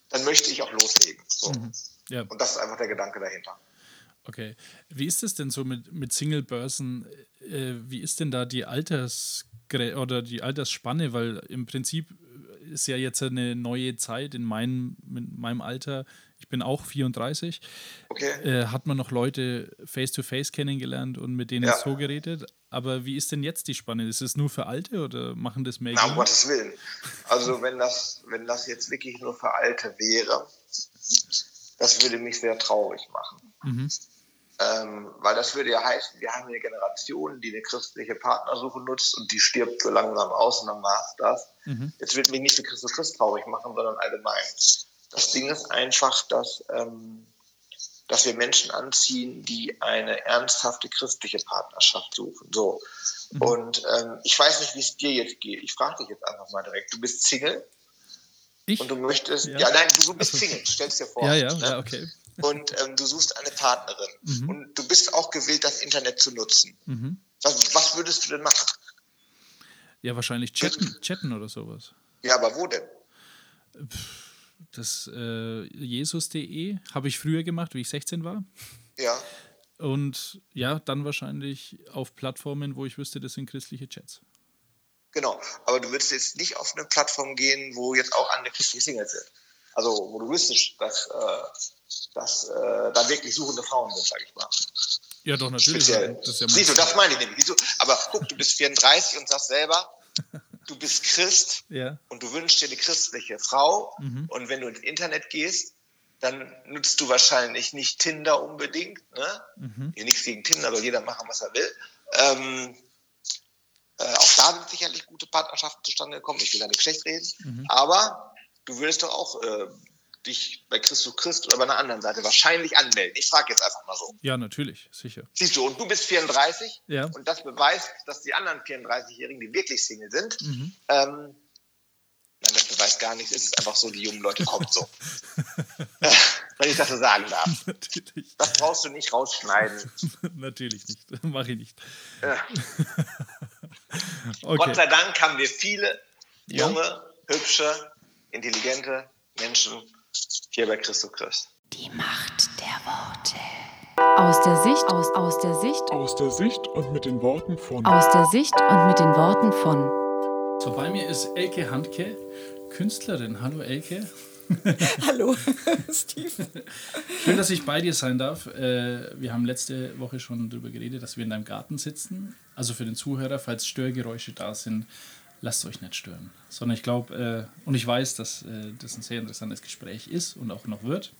dann möchte ich auch loslegen. So. Mhm. Ja. Und das ist einfach der Gedanke dahinter. Okay. Wie ist es denn so mit, mit Single-Börsen? Äh, wie ist denn da die Alters- oder die Altersspanne? Weil im Prinzip ist ja jetzt eine neue Zeit in meinem, in meinem Alter. Ich bin auch vierunddreißig. Okay. Äh, hat man noch Leute face-to-face kennengelernt und mit denen ja. so geredet. Aber wie ist denn jetzt die Spanne? Ist es nur für Alte oder machen das mehr? Na, um Gottes Willen. Also wenn das, wenn das jetzt wirklich nur für Alte wäre, das würde mich sehr traurig machen. Mhm. Ähm, weil das würde ja heißen, wir haben eine Generation, die eine christliche Partnersuche nutzt und die stirbt so langsam aus und dann war es das. Mhm. Jetzt wird mich nicht für Christus Christ traurig machen, sondern allgemein. Das Ding ist einfach, dass, ähm, dass wir Menschen anziehen, die eine ernsthafte christliche Partnerschaft suchen. So. Mhm. Und ähm, ich weiß nicht, wie es dir jetzt geht. Ich frage dich jetzt einfach mal direkt. Du bist Single? Ich? Und du möchtest... Ja, ja nein, du, du bist also Single, stellst dir vor. Ja, ja, ne? ja okay. Und ähm, du suchst eine Partnerin. Mhm. Und du bist auch gewillt, das Internet zu nutzen. Mhm. Was, was würdest du denn machen? Ja, wahrscheinlich chatten, chatten oder sowas. Ja, aber wo denn? Das äh, jesus punkt de habe ich früher gemacht, wie ich sechzehn war. Ja. Und ja, dann wahrscheinlich auf Plattformen, wo ich wüsste, das sind christliche Chats. Genau, aber du würdest jetzt nicht auf eine Plattform gehen, wo jetzt auch andere christliche Singles sind. Also wo du wüsstest, dass, äh, dass äh, da wirklich suchende Frauen sind, sage ich mal. Ja, doch, natürlich. Das ist ja Siehst du, das meine ich nämlich. Aber guck, du bist vierunddreißig und sagst selber, du bist Christ ja. und du wünschst dir eine christliche Frau. Mhm. Und wenn du ins Internet gehst, dann nutzt du wahrscheinlich nicht Tinder unbedingt. Ne? Mhm. Hier nichts gegen Tinder, aber jeder machen, was er will. Ähm, äh, auch da sind sicherlich gute Partnerschaften zustande gekommen. Ich will da nicht schlecht reden. Mhm. Aber du würdest doch auch... Äh, dich bei Christ sucht Christ oder bei einer anderen Seite wahrscheinlich anmelden. Ich frage jetzt einfach mal so. Ja, natürlich, sicher. Siehst du, und du bist vierunddreißig ja. und das beweist, dass die anderen vierunddreißig-Jährigen, die wirklich Single sind, mhm. ähm, nein, das beweist gar nichts, es ist einfach so, die jungen Leute kommen so. Wenn ich das so sagen darf. Natürlich. Das brauchst du nicht rausschneiden. Natürlich nicht, das mache ich nicht. Ja. Okay. Gott sei Dank haben wir viele junge, ja. hübsche, intelligente Menschen hier bei Christ sucht Christ. Die Macht der Worte. Aus der Sicht, aus, aus der Sicht, aus der Sicht und mit den Worten von. Aus der Sicht und mit den Worten von. So, bei mir ist Elke Handke, Künstlerin. Hallo Elke. Hallo Steve. Schön, dass ich bei dir sein darf. Wir haben letzte Woche schon darüber geredet, dass wir in deinem Garten sitzen. Also für den Zuhörer, falls Störgeräusche da sind, lasst euch nicht stören, sondern ich glaube äh, und ich weiß, dass äh, das ein sehr interessantes Gespräch ist und auch noch wird.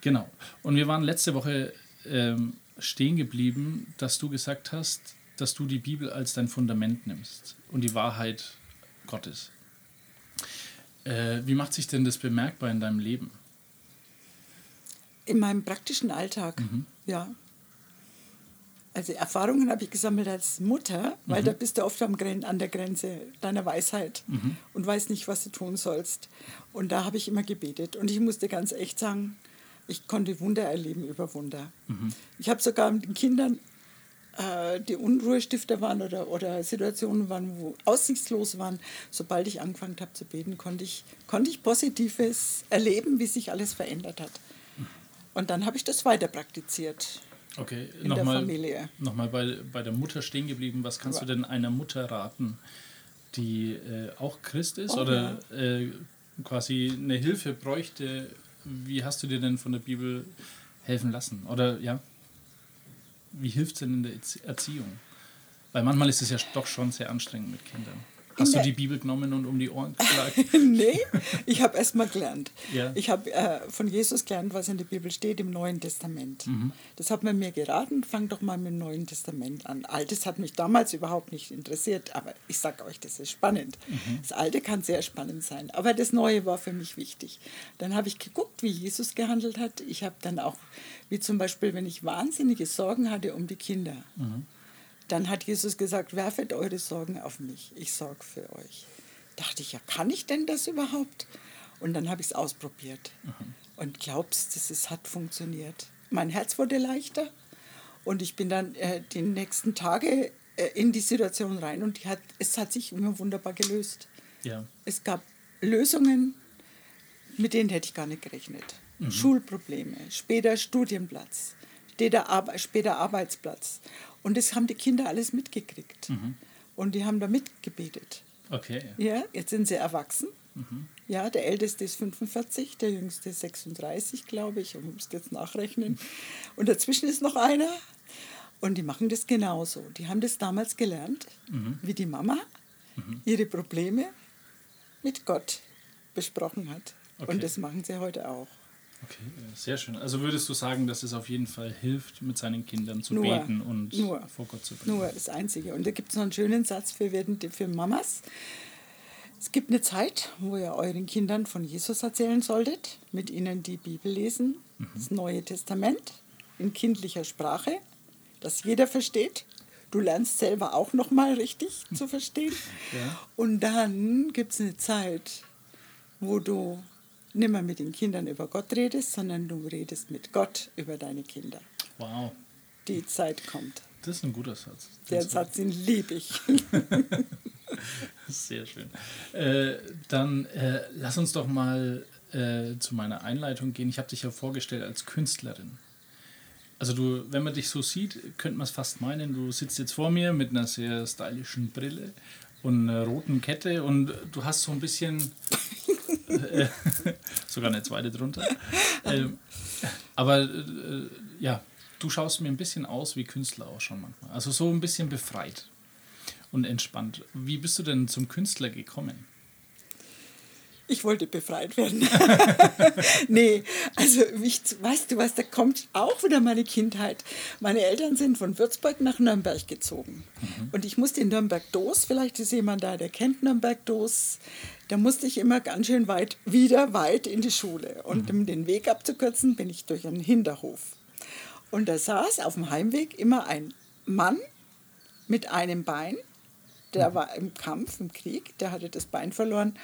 Genau. Und wir waren letzte Woche ähm, stehen geblieben, dass du gesagt hast, dass du die Bibel als dein Fundament nimmst und die Wahrheit Gottes. Äh, wie macht sich denn das bemerkbar in deinem Leben? In meinem praktischen Alltag, mhm. ja. Also Erfahrungen habe ich gesammelt als Mutter, weil mhm. da bist du oft am Gren- an der Grenze deiner Weisheit mhm. und weißt nicht, was du tun sollst. Und da habe ich immer gebetet. Und ich musste ganz echt sagen, ich konnte Wunder erleben über Wunder. Mhm. Ich habe sogar mit den Kindern, äh, die Unruhestifter waren oder, oder Situationen waren, wo aussichtslos waren, sobald ich angefangen habe zu beten, konnte ich, konnte ich Positives erleben, wie sich alles verändert hat. Mhm. Und dann habe ich das weiter praktiziert. Okay, nochmal noch mal bei, bei der Mutter stehen geblieben. Was kannst ja. du denn einer Mutter raten, die äh, auch Christ ist oh, oder ja. äh, quasi eine Hilfe bräuchte? Wie hast du dir denn von der Bibel helfen lassen? Oder ja, wie hilft es denn in der Erziehung? Weil manchmal ist es ja doch schon sehr anstrengend mit Kindern. Hast in du die Bibel genommen und um die Ohren geschlagen? Nee, ich habe erst mal gelernt. Ja. Ich habe äh, von Jesus gelernt, was in der Bibel steht, im Neuen Testament. Mhm. Das hat man mir geraten, fang doch mal mit dem Neuen Testament an. Altes hat mich damals überhaupt nicht interessiert, aber ich sage euch, das ist spannend. Mhm. Das Alte kann sehr spannend sein, aber das Neue war für mich wichtig. Dann habe ich geguckt, wie Jesus gehandelt hat. Ich habe dann auch, wie zum Beispiel, wenn ich wahnsinnige Sorgen hatte um die Kinder, mhm. dann hat Jesus gesagt, werfet eure Sorgen auf mich, ich sorge für euch. Dachte ich, ja, kann ich denn das überhaupt? Und dann habe ich es ausprobiert. Mhm. Und glaubst, das ist, hat funktioniert. Mein Herz wurde leichter und ich bin dann äh, die nächsten Tage äh, in die Situation rein und die hat, es hat sich immer wunderbar gelöst. Ja. Es gab Lösungen, mit denen hätte ich gar nicht gerechnet. Mhm. Schulprobleme, später Studienplatz, später, Ar- später Arbeitsplatz. Und das haben die Kinder alles mitgekriegt. Mhm. Und die haben da mitgebetet. Okay. Ja, jetzt sind sie erwachsen. Mhm. Ja, der Älteste ist fünfundvierzig, der Jüngste ist sechsunddreißig, glaube ich. Ich muss jetzt nachrechnen. Und dazwischen ist noch einer. Und die machen das genauso. Die haben das damals gelernt, mhm. wie die Mama mhm. ihre Probleme mit Gott besprochen hat. Okay. Und das machen sie heute auch. Okay, sehr schön. Also würdest du sagen, dass es auf jeden Fall hilft, mit seinen Kindern zu nur, beten und nur, vor Gott zu beten? Nur, das Einzige. Und da gibt es noch einen schönen Satz für, für Mamas. Es gibt eine Zeit, wo ihr euren Kindern von Jesus erzählen solltet, mit ihnen die Bibel lesen, mhm. das Neue Testament in kindlicher Sprache, dass jeder versteht. Du lernst selber auch nochmal richtig zu verstehen. Ja. Und dann gibt es eine Zeit, wo du nicht mehr mit den Kindern über Gott redest, sondern du redest mit Gott über deine Kinder. Wow. Die Zeit kommt. Das ist ein guter Satz. Den Der Satz, den liebe ich. Sehr schön. Äh, dann äh, lass uns doch mal äh, zu meiner Einleitung gehen. Ich habe dich ja vorgestellt als Künstlerin. Also du, wenn man dich so sieht, könnte man es fast meinen, du sitzt jetzt vor mir mit einer sehr stylischen Brille und einer roten Kette und du hast so ein bisschen, äh, sogar eine zweite drunter, ähm, aber äh, ja, du schaust mir ein bisschen aus wie Künstler auch schon manchmal, also so ein bisschen befreit und entspannt. Wie bist du denn zum Künstler gekommen? Ich wollte befreit werden. Nee, also mich, weißt du was, da kommt auch wieder meine Kindheit. Meine Eltern sind von Würzburg nach Nürnberg gezogen. Mhm. Und ich musste in Nürnberg-Doos, vielleicht ist jemand da, der kennt Nürnberg-Doos, da musste ich immer ganz schön weit, wieder weit in die Schule. Und mhm. um den Weg abzukürzen, bin ich durch einen Hinterhof. Und da saß auf dem Heimweg immer ein Mann mit einem Bein, der war im Kampf, im Krieg, der hatte das Bein verloren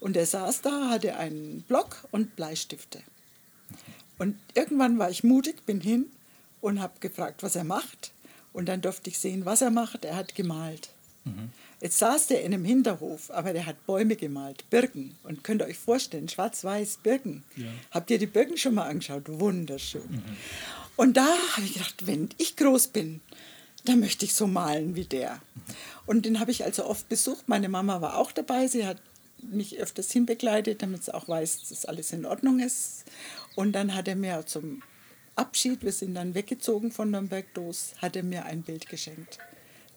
und er saß da, hatte einen Block und Bleistifte. Und irgendwann war ich mutig, bin hin und habe gefragt, was er macht und dann durfte ich sehen, was er macht. Er hat gemalt. Mhm. Jetzt saß der in einem Hinterhof, aber der hat Bäume gemalt, Birken. Und könnt ihr euch vorstellen, schwarz-weiß Birken. Ja. Habt ihr die Birken schon mal angeschaut? Wunderschön. Mhm. Und da habe ich gedacht, wenn ich groß bin, da möchte ich so malen wie der. Und den habe ich also oft besucht. Meine Mama war auch dabei. Sie hat mich öfters hinbegleitet, damit sie auch weiß, dass alles in Ordnung ist. Und dann hat er mir zum Abschied, wir sind dann weggezogen von Nürnberg-Doos, hat er mir ein Bild geschenkt.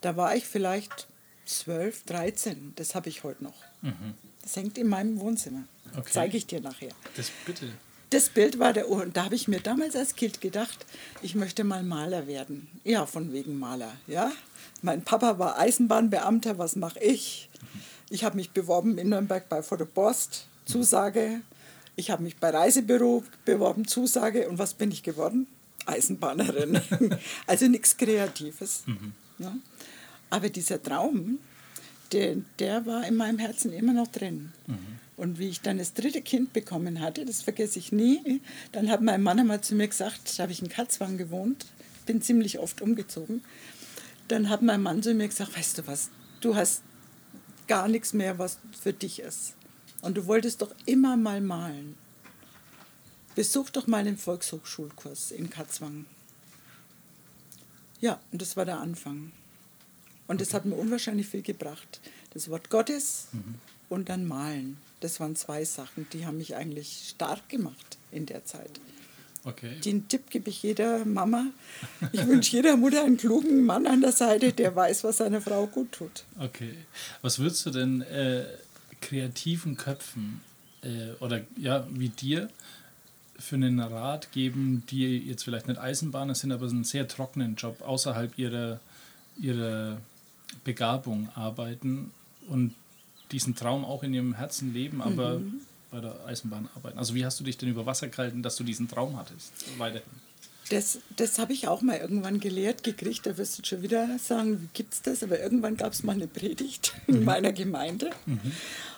Da war ich vielleicht zwölf, dreizehn. Das habe ich heute noch. Mhm. Das hängt in meinem Wohnzimmer. Okay. Das zeige ich dir nachher. Das bitte. Das Bild war der Uhr. Und da habe ich mir damals als Kind gedacht, ich möchte mal Maler werden. Ja, von wegen Maler. Ja? Mein Papa war Eisenbahnbeamter, was mache ich? Ich habe mich beworben in Nürnberg bei Fotopost, Zusage. Ich habe mich bei Reisebüro beworben, Zusage. Und was bin ich geworden? Eisenbahnerin. Also nichts Kreatives. Mhm. Ja? Aber dieser Traum, der, der war in meinem Herzen immer noch drin. Mhm. Und wie ich dann das dritte Kind bekommen hatte, das vergesse ich nie, dann hat mein Mann einmal zu mir gesagt, da habe ich in Katzwang gewohnt, bin ziemlich oft umgezogen, dann hat mein Mann zu mir gesagt, weißt du was, du hast gar nichts mehr, was für dich ist. Und du wolltest doch immer mal malen. Besuch doch mal den Volkshochschulkurs in Katzwang. Ja, und das war der Anfang. Und das hat mir unwahrscheinlich viel gebracht. Das Wort Gottes mhm. und dann malen. Das waren zwei Sachen, die haben mich eigentlich stark gemacht in der Zeit. Okay. Den Tipp gebe ich jeder Mama. Ich wünsche jeder Mutter einen klugen Mann an der Seite, der weiß, was seiner Frau gut tut. Okay. Was würdest du denn äh, kreativen Köpfen äh, oder ja wie dir für einen Rat geben, die jetzt vielleicht nicht Eisenbahner sind, aber einen sehr trockenen Job außerhalb ihrer, ihrer Begabung arbeiten und diesen Traum auch in ihrem Herzen leben, aber mhm. bei der Eisenbahn arbeiten. Also wie hast du dich denn über Wasser gehalten, dass du diesen Traum hattest? Weiterhin. Das, das habe ich auch mal irgendwann gelehrt gekriegt. Da wirst du schon wieder sagen, wie gibt's das? Aber irgendwann gab es mal eine Predigt in mhm. meiner Gemeinde. Mhm.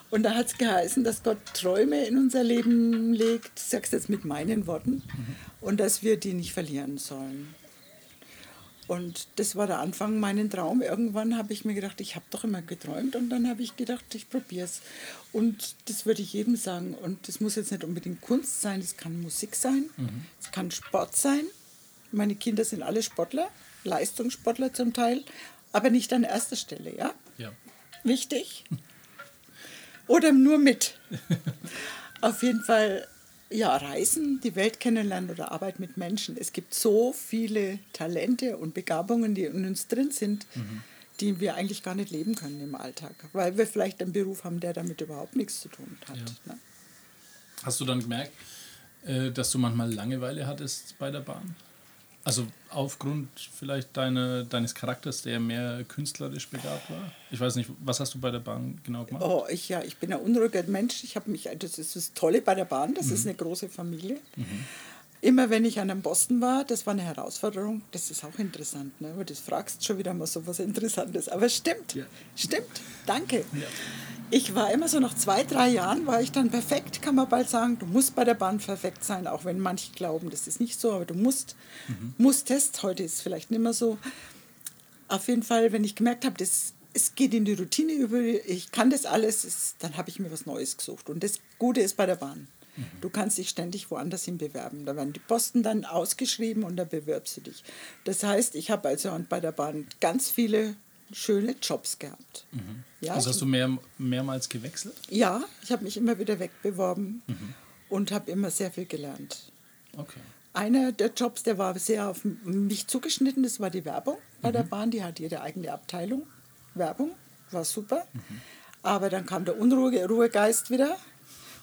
Und da hat es geheißen, dass Gott Träume in unser Leben legt. Ich sage es jetzt mit meinen Worten. Mhm. Und dass wir die nicht verlieren sollen. Und das war der Anfang, meinen Traum. Irgendwann habe ich mir gedacht, ich habe doch immer geträumt. Und dann habe ich gedacht, ich probiere es. Und das würde ich jedem sagen. Und das muss jetzt nicht unbedingt Kunst sein, das kann Musik sein, mhm. es kann Sport sein. Meine Kinder sind alle Sportler, Leistungssportler zum Teil, aber nicht an erster Stelle, ja? Ja. Wichtig. Oder nur mit. Auf jeden Fall. Ja, Reisen, die Welt kennenlernen oder Arbeit mit Menschen. Es gibt so viele Talente und Begabungen, die in uns drin sind, mhm. die wir eigentlich gar nicht leben können im Alltag, weil wir vielleicht einen Beruf haben, der damit überhaupt nichts zu tun hat. Ja. Ne? Hast du dann gemerkt, dass du manchmal Langeweile hattest bei der Bahn? Also aufgrund vielleicht deiner, deines Charakters, der mehr künstlerisch begabt war? Ich weiß nicht, was hast du bei der Bahn genau gemacht? Oh, ich, ja, ich bin ein unruhiger Mensch. Ich habe mich, das ist das Tolle bei der Bahn, das mhm. ist eine große Familie. Mhm. Immer wenn ich an einem Posten war, das war eine Herausforderung. Das ist auch interessant, ne? Aber das fragst schon wieder mal so was Interessantes. Aber stimmt, ja. stimmt, danke. Ja. Ich war immer so, nach zwei, drei Jahren war ich dann perfekt, kann man bald sagen, du musst bei der Bahn perfekt sein, auch wenn manche glauben, das ist nicht so, aber du musst, mhm. musstest, heute ist es vielleicht nicht mehr so. Auf jeden Fall, wenn ich gemerkt habe, das, es geht in die Routine über, ich kann das alles, es, dann habe ich mir was Neues gesucht. Und das Gute ist bei der Bahn, Du kannst dich ständig woanders hin bewerben. Da werden die Posten dann ausgeschrieben und da bewirbst du dich. Das heißt, ich habe also bei der Bahn ganz viele schöne Jobs gehabt. Mhm. Ja, also hast du mehr, mehrmals gewechselt? Ja, ich habe mich immer wieder wegbeworben mhm. und habe immer sehr viel gelernt. Okay. Einer der Jobs, der war sehr auf mich zugeschnitten, das war die Werbung bei mhm. der Bahn. Die hat jede eigene Abteilung. Werbung, war super. Mhm. Aber dann kam der Unruhegeist wieder.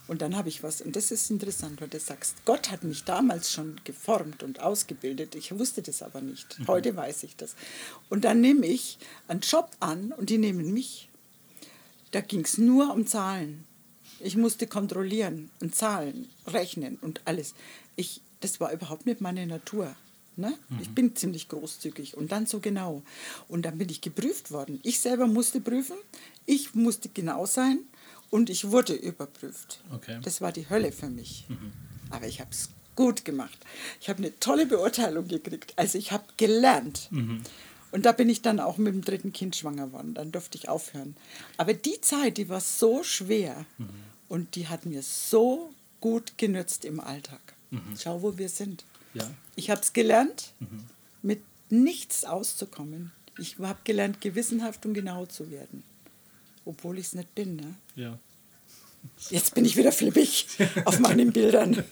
Und dann habe ich was, und das ist interessant, weil du sagst, Gott hat mich damals schon geformt und ausgebildet. Ich wusste das aber nicht. Mhm. Heute weiß ich das. Und dann nehme ich einen Job an und die nehmen mich. Da ging es nur um Zahlen. Ich musste kontrollieren und zahlen, rechnen und alles. Ich, das war überhaupt nicht meine Natur. Ne? Mhm. Ich bin ziemlich großzügig und dann so genau. Und dann bin ich geprüft worden. Ich selber musste prüfen, ich musste genau sein. Und ich wurde überprüft. Okay. Das war die Hölle für mich. Mhm. Aber ich habe es gut gemacht. Ich habe eine tolle Beurteilung gekriegt. Also ich habe gelernt. Mhm. Und da bin ich dann auch mit dem dritten Kind schwanger geworden. Dann durfte ich aufhören. Aber die Zeit, die war so schwer. Mhm. Und die hat mir so gut genützt im Alltag. Mhm. Schau, wo wir sind. Ja. Ich habe es gelernt, mhm. mit nichts auszukommen. Ich habe gelernt, gewissenhaft und genau zu werden. Obwohl ich es nicht bin, ne? Ja. Jetzt bin ich wieder flippig auf meinen Bildern.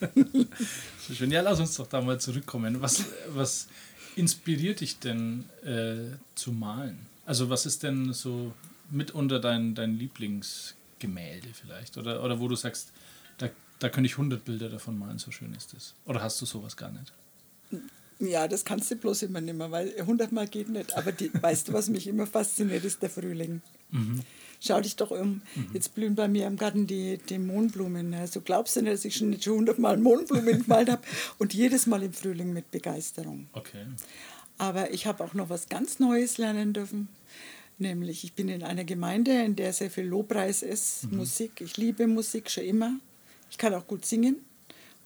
So schön. Ja, lass uns doch da mal zurückkommen. Was, was inspiriert dich denn äh, zu malen? Also was ist denn so mitunter dein, dein Lieblingsgemälde vielleicht? Oder, oder wo du sagst, da, da könnte ich hundert Bilder davon malen, so schön ist das. Oder hast du sowas gar nicht? Ja, das kannst du bloß immer nicht mehr, weil hundertmal geht nicht. Aber die, weißt du, was mich immer fasziniert, ist der Frühling. Mhm. Schau dich doch um. Mhm. Jetzt blühen bei mir im Garten die, die Mohnblumen. Also glaubst du nicht, dass ich schon nicht hundertmal Mohnblumen gemalt habe und jedes Mal im Frühling mit Begeisterung. Okay. Aber ich habe auch noch was ganz Neues lernen dürfen. Nämlich, ich bin in einer Gemeinde, in der sehr viel Lobpreis ist, mhm. Musik. Ich liebe Musik schon immer. Ich kann auch gut singen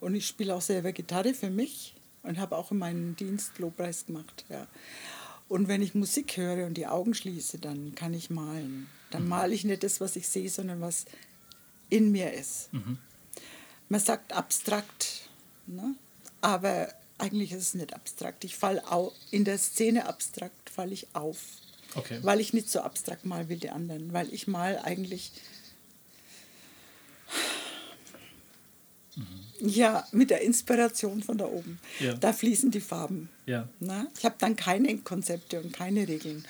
und ich spiele auch selber Gitarre für mich und habe auch in meinem Dienst Lobpreis gemacht. Ja. Und wenn ich Musik höre und die Augen schließe, dann kann ich malen. Dann male ich nicht das, was ich sehe, sondern was in mir ist. Mhm. Man sagt abstrakt, ne? Aber eigentlich ist es nicht abstrakt. Ich falle in der Szene abstrakt, falle ich auf. Okay. Weil ich nicht so abstrakt malen will wie die anderen. Weil ich male eigentlich mhm. ja, mit der Inspiration von da oben. Ja. Da fließen die Farben. Ja. Ne? Ich habe dann keine Konzepte und keine Regeln.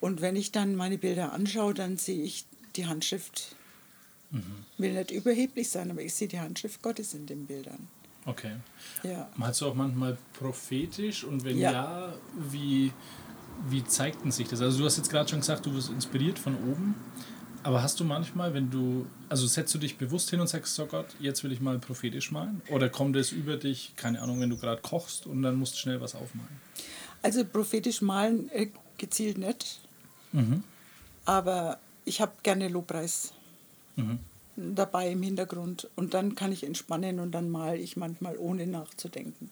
Und wenn ich dann meine Bilder anschaue, dann sehe ich die Handschrift. Mhm. Will nicht überheblich sein, aber ich sehe die Handschrift Gottes in den Bildern. Okay. Ja. Malst du auch manchmal prophetisch? Und wenn ja, ja wie, wie zeigt denn sich das? Also du hast jetzt gerade schon gesagt, du wirst inspiriert von oben. Aber hast du manchmal, wenn du, also setzt du dich bewusst hin und sagst, so Gott, jetzt will ich mal prophetisch malen? Oder kommt es über dich, keine Ahnung, wenn du gerade kochst und dann musst du schnell was aufmalen? Also prophetisch malen äh, gezielt nicht. Mhm. Aber ich habe gerne Lobpreis mhm. dabei im Hintergrund und dann kann ich entspannen und dann male ich manchmal ohne nachzudenken.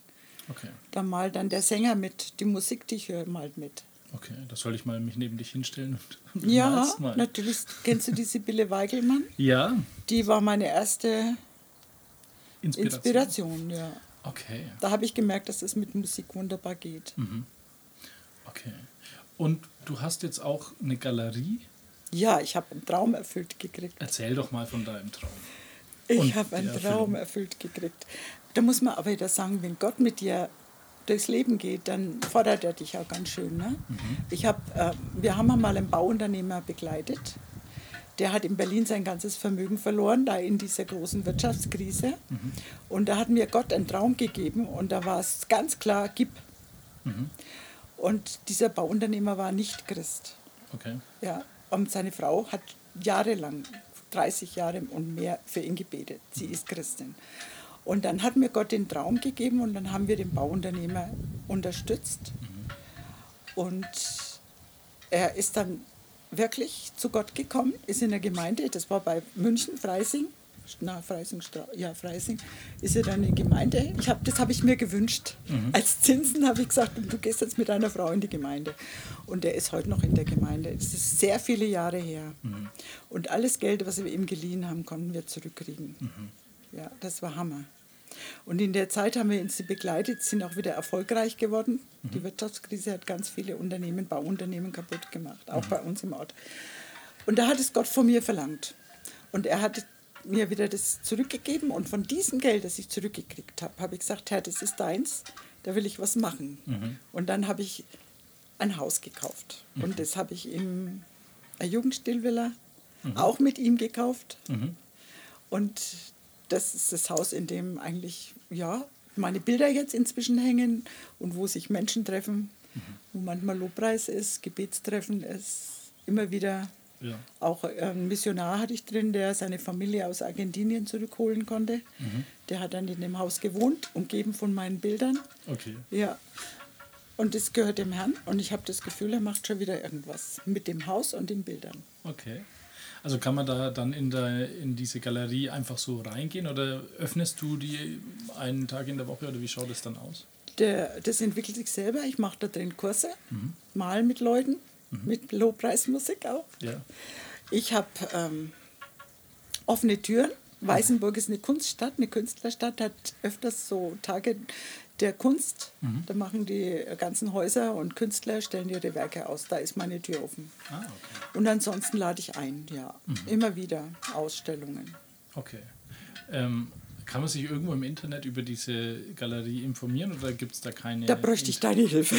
Okay. Dann malt dann der Sänger mit, die Musik, die ich höre, malt mit. Okay, das soll ich mal mich neben dich hinstellen. Und, und ja, mal. Natürlich. Kennst du die Sibylle Weigelmann? Ja. Die war meine erste Inspiration, Inspiration ja. Okay. Da habe ich gemerkt, dass es mit Musik wunderbar geht. Mhm. Okay. Und du hast jetzt auch eine Galerie? Ja, ich habe einen Traum erfüllt gekriegt. Erzähl doch mal von deinem Traum. Ich habe einen Traum erfüllt gekriegt. Da muss man aber wieder sagen, wenn Gott mit dir durchs Leben geht, dann fordert er dich auch ganz schön. Ne? Mhm. Ich hab, äh, wir haben mal einen Bauunternehmer begleitet. Der hat in Berlin sein ganzes Vermögen verloren, da in dieser großen Wirtschaftskrise. Mhm. Und da hat mir Gott einen Traum gegeben und da war es ganz klar, gib. Mhm. Und dieser Bauunternehmer war nicht Christ. Okay. Ja, und seine Frau hat jahrelang, dreißig Jahre und mehr für ihn gebetet. Sie mhm. ist Christin. Und dann hat mir Gott den Traum gegeben und dann haben wir den Bauunternehmer unterstützt. Mhm. Und er ist dann wirklich zu Gott gekommen, ist in der Gemeinde, das war bei München, Freising, na, Freising, ja, Freising, ist er dann in der Gemeinde. Ich hab, das habe ich mir gewünscht. Mhm. Als Zinsen habe ich gesagt, du gehst jetzt mit deiner Frau in die Gemeinde. Und er ist heute noch in der Gemeinde. Das ist sehr viele Jahre her. Mhm. Und alles Geld, was wir ihm geliehen haben, konnten wir zurückkriegen. Mhm. Ja, das war Hammer. Und in der Zeit haben wir uns begleitet, sind auch wieder erfolgreich geworden. Mhm. Die Wirtschaftskrise hat ganz viele Unternehmen, Bauunternehmen kaputt gemacht, auch mhm. bei uns im Ort. Und da hat es Gott von mir verlangt. Und er hat mir wieder das zurückgegeben. Und von diesem Geld, das ich zurückgekriegt habe, habe ich gesagt, Herr, das ist deins, da will ich was machen. Mhm. Und dann habe ich ein Haus gekauft. Mhm. Und das habe ich in einer Jugendstillvilla mhm. auch mit ihm gekauft. Mhm. Und das ist das Haus, in dem eigentlich ja, meine Bilder jetzt inzwischen hängen und wo sich Menschen treffen, mhm. wo manchmal Lobpreis ist, Gebetstreffen ist, immer wieder. Ja. Auch einen Missionar hatte ich drin, der seine Familie aus Argentinien zurückholen konnte. Mhm. Der hat dann in dem Haus gewohnt, umgeben von meinen Bildern. Okay. Ja. Und das gehört dem Herrn. Und ich habe das Gefühl, er macht schon wieder irgendwas mit dem Haus und den Bildern. Okay. Also kann man da dann in, der, in diese Galerie einfach so reingehen oder öffnest du die einen Tag in der Woche oder wie schaut das dann aus? Der, das entwickelt sich selber. Ich mache da drin Kurse, mhm. mal mit Leuten, mhm. mit Lobpreismusik auch. Ja. Ich habe ähm, offene Türen. Weißenburg ist eine Kunststadt, eine Künstlerstadt, hat öfters so Tage der Kunst. Mhm. Da machen die ganzen Häuser und Künstler, stellen ihre Werke aus. Da ist meine Tür offen. Ah, okay. Und ansonsten lade ich ein, ja. Mhm. Immer wieder Ausstellungen. Okay. Ähm, kann man sich irgendwo im Internet über diese Galerie informieren oder gibt es da keine... Da bräuchte ich deine Hilfe.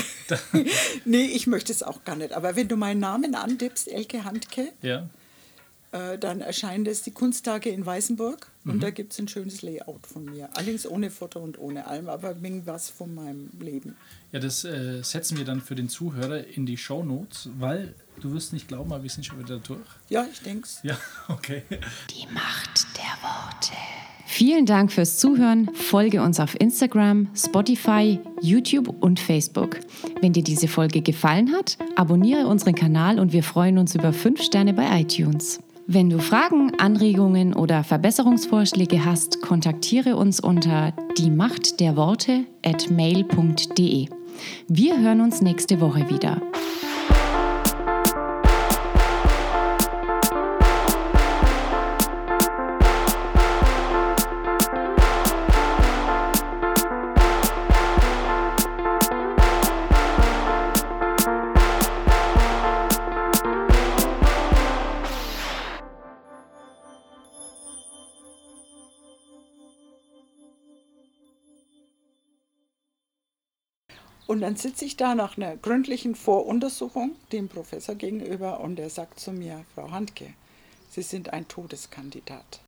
Nee, ich möchte es auch gar nicht. Aber wenn du meinen Namen antippst, Elke Handke, ja. äh, dann erscheint es die Kunsttage in Weißenburg. Mhm. Und da gibt es ein schönes Layout von mir. Allerdings ohne Foto und ohne allem, aber irgendwas von meinem Leben. Ja, das äh, setzen wir dann für den Zuhörer in die Shownotes, weil... Du wirst nicht glauben, aber wir sind schon wieder durch. Ja, ich denk's. Ja, okay. Die Macht der Worte. Vielen Dank fürs Zuhören. Folge uns auf Instagram, Spotify, YouTube und Facebook. Wenn dir diese Folge gefallen hat, abonniere unseren Kanal und wir freuen uns über fünf Sterne bei iTunes. Wenn du Fragen, Anregungen oder Verbesserungsvorschläge hast, kontaktiere uns unter die macht der worte at mail punkt de. Wir hören uns nächste Woche wieder. Und dann sitze ich da nach einer gründlichen Voruntersuchung dem Professor gegenüber und er sagt zu mir, Frau Handke, Sie sind ein Todeskandidat.